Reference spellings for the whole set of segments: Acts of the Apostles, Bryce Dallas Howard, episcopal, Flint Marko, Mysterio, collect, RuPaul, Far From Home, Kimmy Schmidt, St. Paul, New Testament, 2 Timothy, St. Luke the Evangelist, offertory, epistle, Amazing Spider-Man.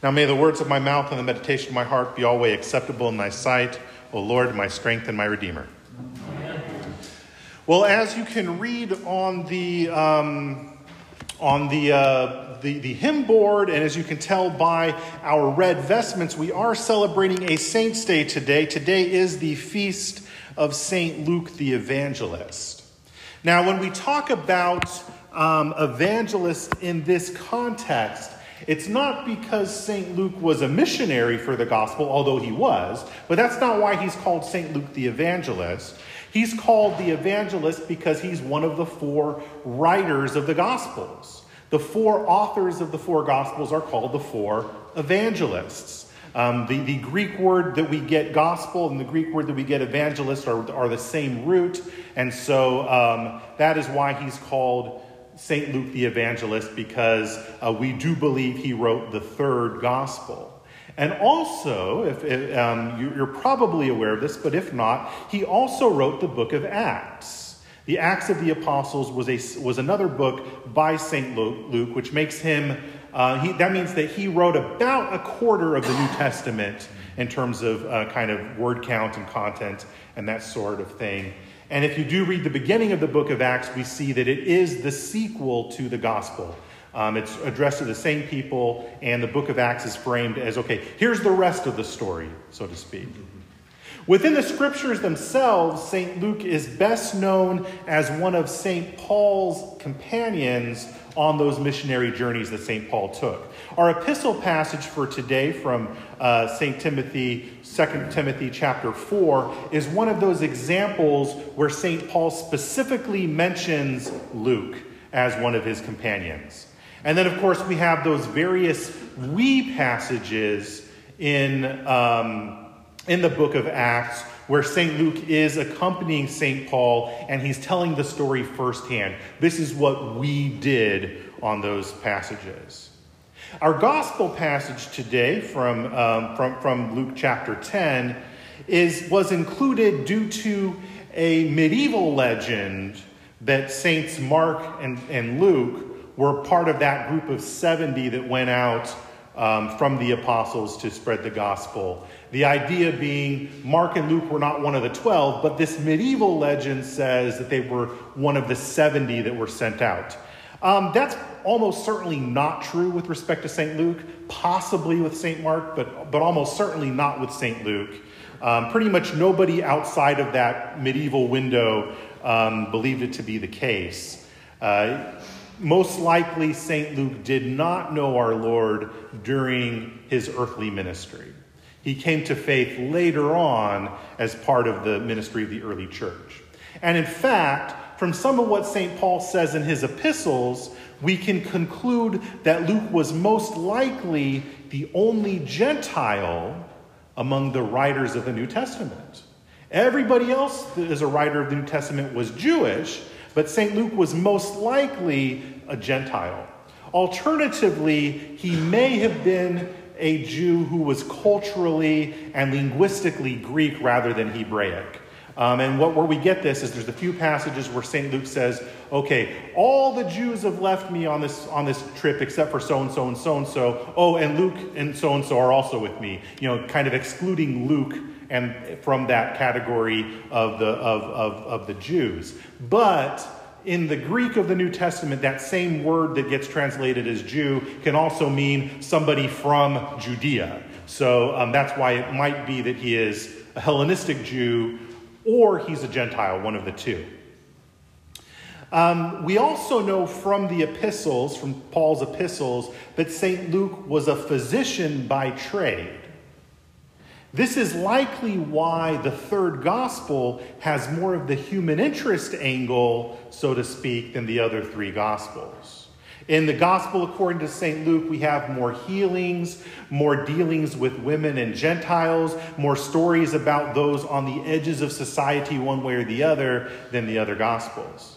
Now may the words of my mouth and the meditation of my heart be always acceptable in thy sight, O Lord, my strength and my redeemer. Amen. Well, as you can read on the hymn board, and as you can tell by our red vestments, we are celebrating a saint's day today. Today is the feast of St. Luke the Evangelist. Now, when we talk about evangelist in this context, it's not because St. Luke was a missionary for the gospel, although he was, but that's not why he's called St. Luke the Evangelist. He's called the Evangelist because he's one of the four writers of the Gospels. The four authors of the four Gospels are called the four evangelists. The Greek word that we get gospel and the Greek word that we get evangelist are the same root. And so that is why he's called St. Luke the Evangelist, because we do believe he wrote the third gospel. And also, if you're probably aware of this, but if not, he also wrote the book of Acts. The Acts of the Apostles was another book by St. Luke, which makes him, that means that he wrote about a quarter of the New Testament in terms of kind of word count and content and that sort of thing. And if you do read the beginning of the book of Acts, we see that it is the sequel to the gospel. It's addressed to the same people, and the book of Acts is framed as, okay, here's the rest of the story, so to speak. Within the scriptures themselves, St. Luke is best known as one of St. Paul's companions on those missionary journeys that St. Paul took. Our epistle passage for today from 2 Timothy chapter 4 is one of those examples where St. Paul specifically mentions Luke as one of his companions. And then, of course, we have those various we passages in the book of Acts where St. Luke is accompanying St. Paul and he's telling the story firsthand. This is what we did on those passages. Our gospel passage today from Luke chapter 10 was included due to a medieval legend that Saints Mark and Luke were part of that group of 70 that went out from the apostles to spread the gospel. The idea being Mark and Luke were not one of the 12, but this medieval legend says that they were one of the 70 that were sent out. That's almost certainly not true with respect to St. Luke, possibly with St. Mark, but almost certainly not with St. Luke. Pretty much nobody outside of that medieval window believed it to be the case. Most likely, St. Luke did not know our Lord during his earthly ministry. He came to faith later on as part of the ministry of the early church. And in fact, from some of what St. Paul says in his epistles, we can conclude that Luke was most likely the only Gentile among the writers of the New Testament. Everybody else that is a writer of the New Testament was Jewish, but St. Luke was most likely a Gentile. Alternatively, he may have been a Jew who was culturally and linguistically Greek rather than Hebraic. Where we get this is there's a few passages where St. Luke says, okay, all the Jews have left me on this trip except for so-and-so and so-and-so. Oh, and Luke and so-and-so are also with me. You know, kind of excluding Luke and from that category of the Jews. But in the Greek of the New Testament, that same word that gets translated as Jew can also mean somebody from Judea. So that's why it might be that he is a Hellenistic Jew or he's a Gentile, one of the two. We also know from Paul's epistles, that St. Luke was a physician by trade. This is likely why the third gospel has more of the human interest angle, so to speak, than the other three gospels. In the gospel according to St. Luke, we have more healings, more dealings with women and Gentiles, more stories about those on the edges of society one way or the other than the other gospels.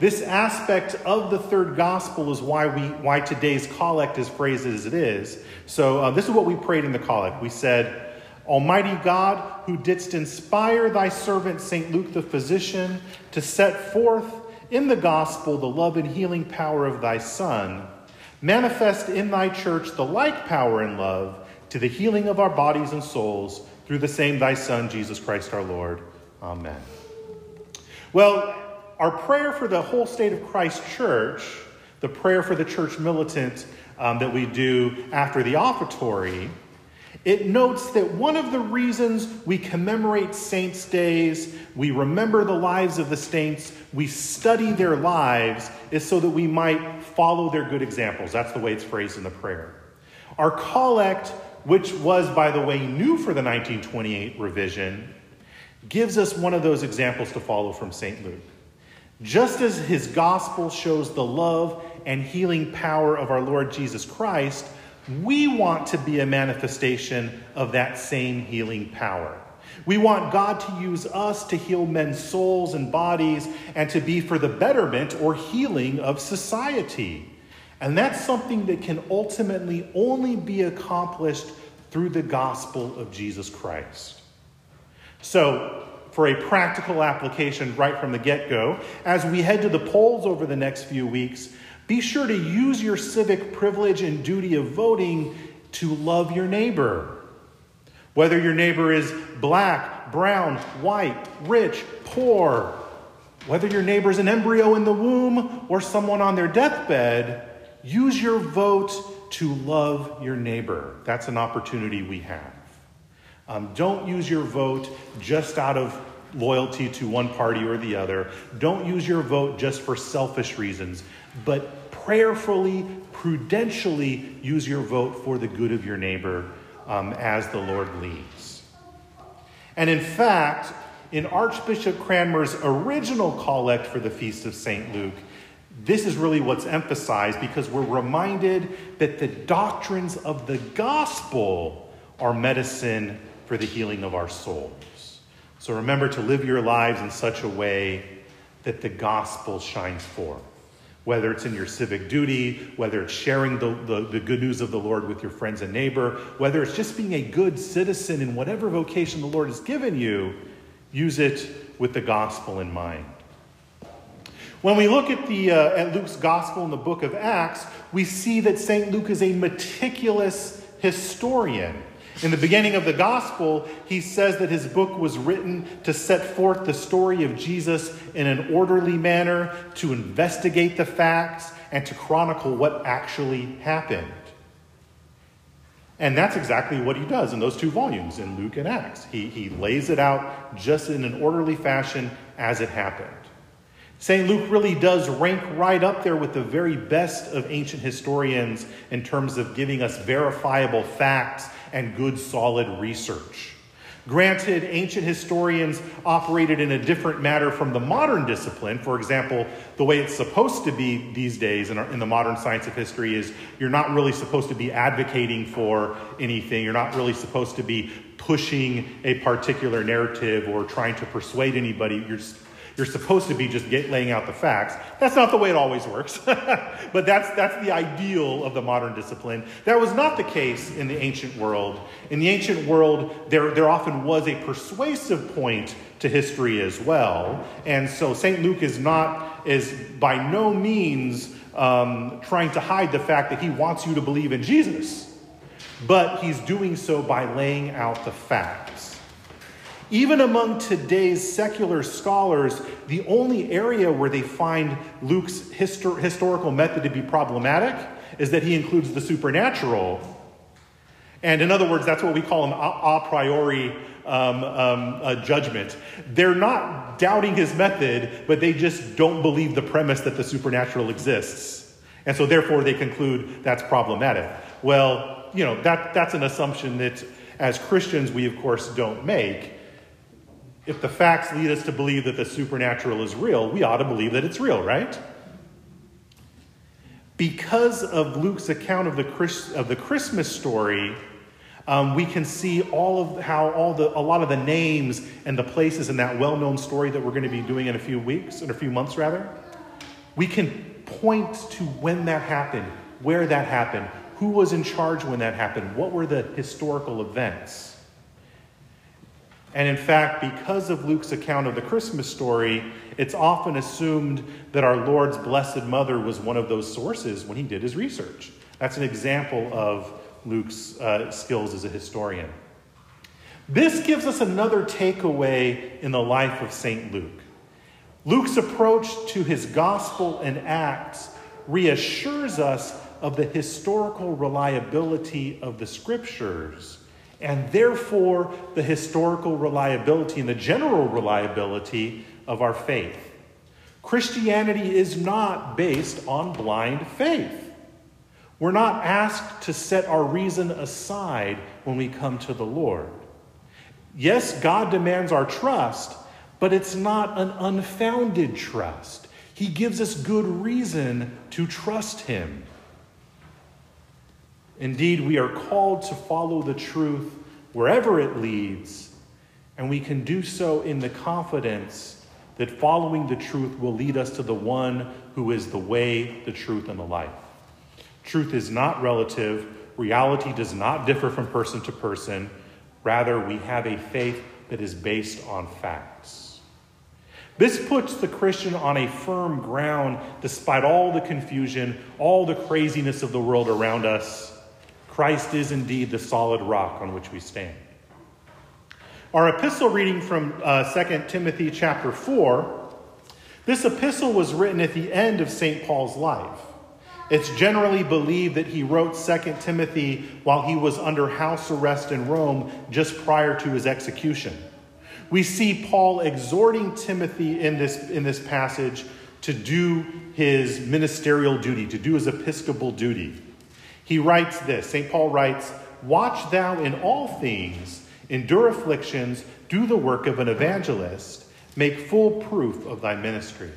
This aspect of the third gospel is why today's collect is phrased as it is. So this is what we prayed in the collect. We said, Almighty God, who didst inspire thy servant St. Luke the physician to set forth in the gospel the love and healing power of thy Son, Manifest in thy church the like power and love to the healing of our bodies and souls through the same thy Son, Jesus Christ our Lord. Amen. Well, our prayer for the whole state of Christ's church, the prayer for the church militant that we do after the offertory, it notes that one of the reasons we commemorate saints' days, we remember the lives of the saints, we study their lives, is so that we might follow their good examples. That's the way it's phrased in the prayer. Our collect, which was, by the way, new for the 1928 revision, gives us one of those examples to follow from St. Luke. Just as his gospel shows the love and healing power of our Lord Jesus Christ, we want to be a manifestation of that same healing power. We want God to use us to heal men's souls and bodies and to be for the betterment or healing of society. And that's something that can ultimately only be accomplished through the gospel of Jesus Christ. So, for a practical application right from the get-go, as we head to the polls over the next few weeks, be sure to use your civic privilege and duty of voting to love your neighbor. Whether your neighbor is black, brown, white, rich, poor, whether your neighbor is an embryo in the womb or someone on their deathbed, use your vote to love your neighbor. That's an opportunity we have. Don't use your vote just out of loyalty to one party or the other. Don't use your vote just for selfish reasons, but prayerfully, prudentially use your vote for the good of your neighbor as the Lord leads. And in fact, in Archbishop Cranmer's original collect for the Feast of St. Luke, this is really what's emphasized because we're reminded that the doctrines of the gospel are medicine for the healing of our souls. So remember to live your lives in such a way that the gospel shines forth, whether it's in your civic duty, whether it's sharing the good news of the Lord with your friends and neighbor, whether it's just being a good citizen in whatever vocation the Lord has given you, use it with the gospel in mind. When we look at at Luke's gospel in the book of Acts, we see that St. Luke is a meticulous historian. In the beginning of the gospel, he says that his book was written to set forth the story of Jesus in an orderly manner, to investigate the facts, and to chronicle what actually happened. And that's exactly what he does in those two volumes, in Luke and Acts. He lays it out just in an orderly fashion as it happened. St. Luke really does rank right up there with the very best of ancient historians in terms of giving us verifiable facts and good, solid research. Granted, ancient historians operated in a different manner from the modern discipline. For example, the way it's supposed to be these days in the modern science of history is you're not really supposed to be advocating for anything. You're not really supposed to be pushing a particular narrative or trying to persuade anybody. You're supposed to be just laying out the facts. That's not the way it always works, but that's the ideal of the modern discipline. That was not the case in the ancient world. In the ancient world, there often was a persuasive point to history as well, and so St. Luke is by no means trying to hide the fact that he wants you to believe in Jesus, but he's doing so by laying out the facts. Even among today's secular scholars, the only area where they find Luke's historical method to be problematic is that he includes the supernatural. And in other words, that's what we call an a priori judgment. They're not doubting his method, but they just don't believe the premise that the supernatural exists. And so therefore they conclude that's problematic. Well, that's an assumption that as Christians we of course don't make. If the facts lead us to believe that the supernatural is real, we ought to believe that it's real, right? Because of Luke's account of the Christmas story, we can see a lot of the names and the places in that well-known story that we're going to be doing in a few months rather. We can point to when that happened, where that happened, who was in charge when that happened, what were the historical events. And in fact, because of Luke's account of the Christmas story, it's often assumed that our Lord's Blessed Mother was one of those sources when he did his research. That's an example of Luke's skills as a historian. This gives us another takeaway in the life of St. Luke. Luke's approach to his gospel and Acts reassures us of the historical reliability of the scriptures, and therefore the historical reliability and the general reliability of our faith. Christianity is not based on blind faith. We're not asked to set our reason aside when we come to the Lord. Yes, God demands our trust, but it's not an unfounded trust. He gives us good reason to trust him. Indeed, we are called to follow the truth wherever it leads, and we can do so in the confidence that following the truth will lead us to the one who is the way, the truth, and the life. Truth is not relative. Reality does not differ from person to person. Rather, we have a faith that is based on facts. This puts the Christian on a firm ground despite all the confusion, all the craziness of the world around us. Christ is indeed the solid rock on which we stand. Our epistle reading from 2 Timothy chapter 4, this epistle was written at the end of St. Paul's life. It's generally believed that he wrote 2 Timothy while he was under house arrest in Rome just prior to his execution. We see Paul exhorting Timothy in this passage to do his ministerial duty, to do his episcopal duty. He writes this, St. Paul writes, "Watch thou in all things, endure afflictions, do the work of an evangelist, make full proof of thy ministry."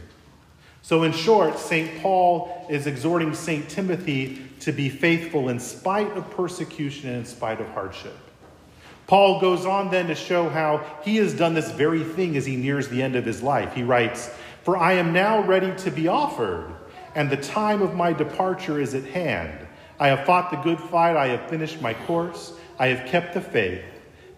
So in short, St. Paul is exhorting St. Timothy to be faithful in spite of persecution and in spite of hardship. Paul goes on then to show how he has done this very thing as he nears the end of his life. He writes, "For I am now ready to be offered, and the time of my departure is at hand. I have fought the good fight, I have finished my course, I have kept the faith.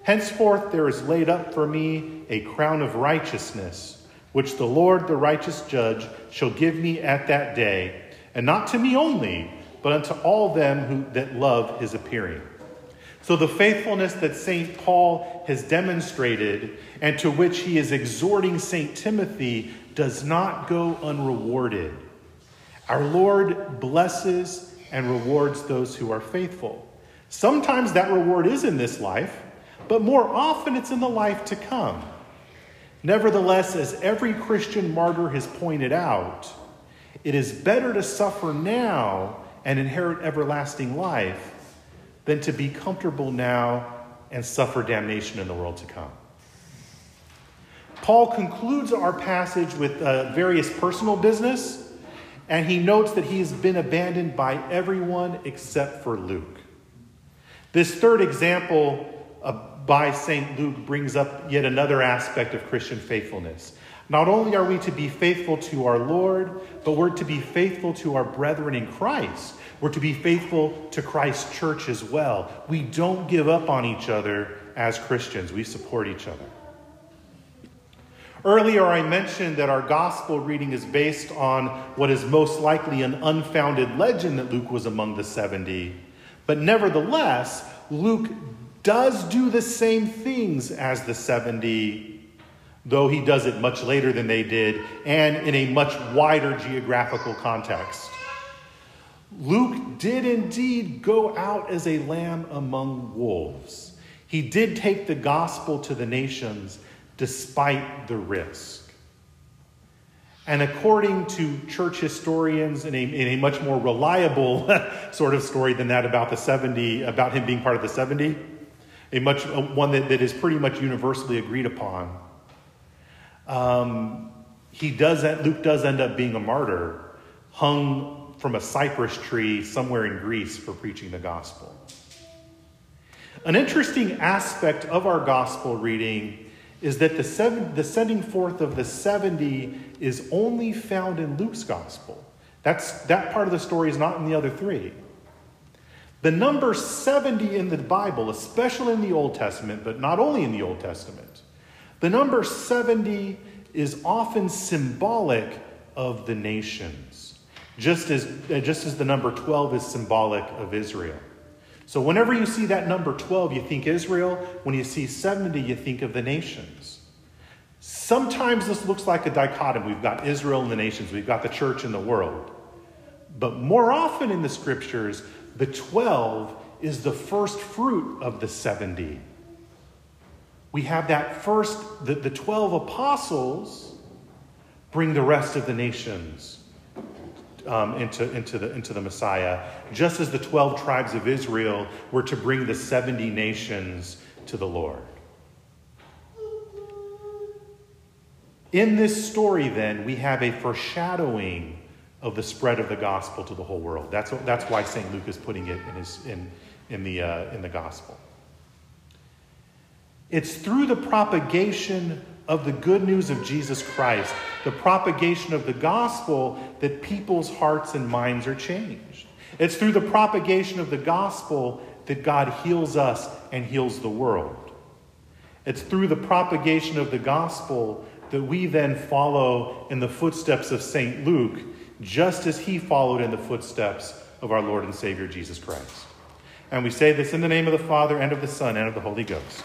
Henceforth there is laid up for me a crown of righteousness, which the Lord, the righteous judge, shall give me at that day, and not to me only, but unto all them that love his appearing." So the faithfulness that St. Paul has demonstrated and to which he is exhorting St. Timothy does not go unrewarded. Our Lord blesses and rewards those who are faithful. Sometimes that reward is in this life, but more often it's in the life to come. Nevertheless, as every Christian martyr has pointed out, it is better to suffer now and inherit everlasting life than to be comfortable now and suffer damnation in the world to come. Paul concludes our passage with various personal business. And he notes that he has been abandoned by everyone except for Luke. This third example by St. Luke brings up yet another aspect of Christian faithfulness. Not only are we to be faithful to our Lord, but we're to be faithful to our brethren in Christ. We're to be faithful to Christ's church as well. We don't give up on each other as Christians. We support each other. Earlier, I mentioned that our gospel reading is based on what is most likely an unfounded legend that Luke was among the 70. But nevertheless, Luke does do the same things as the 70, though he does it much later than they did and in a much wider geographical context. Luke did indeed go out as a lamb among wolves. He did take the gospel to the nations despite the risk. And according to church historians, in a much more reliable sort of story than that about the 70, about him being part of the 70, one that is pretty much universally agreed upon, Luke does end up being a martyr, hung from a cypress tree somewhere in Greece for preaching the gospel. An interesting aspect of our gospel reading is that the sending forth of the 70 is only found in Luke's gospel. That part of the story is not in the other three. The number 70 in the Bible, especially in the Old Testament, but not only in the Old Testament, the number 70 is often symbolic of the nations, just as the number 12 is symbolic of Israel. So whenever you see that number 12, you think Israel. When you see 70, you think of the nations. Sometimes this looks like a dichotomy. We've got Israel and the nations. We've got the church and the world. But more often in the scriptures, the 12 is the first fruit of the 70. We have that first, the 12 apostles bring the rest of the nations into the Messiah, just as the 12 tribes of Israel were to bring the 70 nations to the Lord. In this story, then, we have a foreshadowing of the spread of the gospel to the whole world. That's why St. Luke is putting it in the gospel. It's through the propagation of the good news of Jesus Christ, the propagation of the gospel, that people's hearts and minds are changed. It's through the propagation of the gospel that God heals us and heals the world. It's through the propagation of the gospel that we then follow in the footsteps of St. Luke, just as he followed in the footsteps of our Lord and Savior Jesus Christ. And we say this in the name of the Father, and of the Son, and of the Holy Ghost.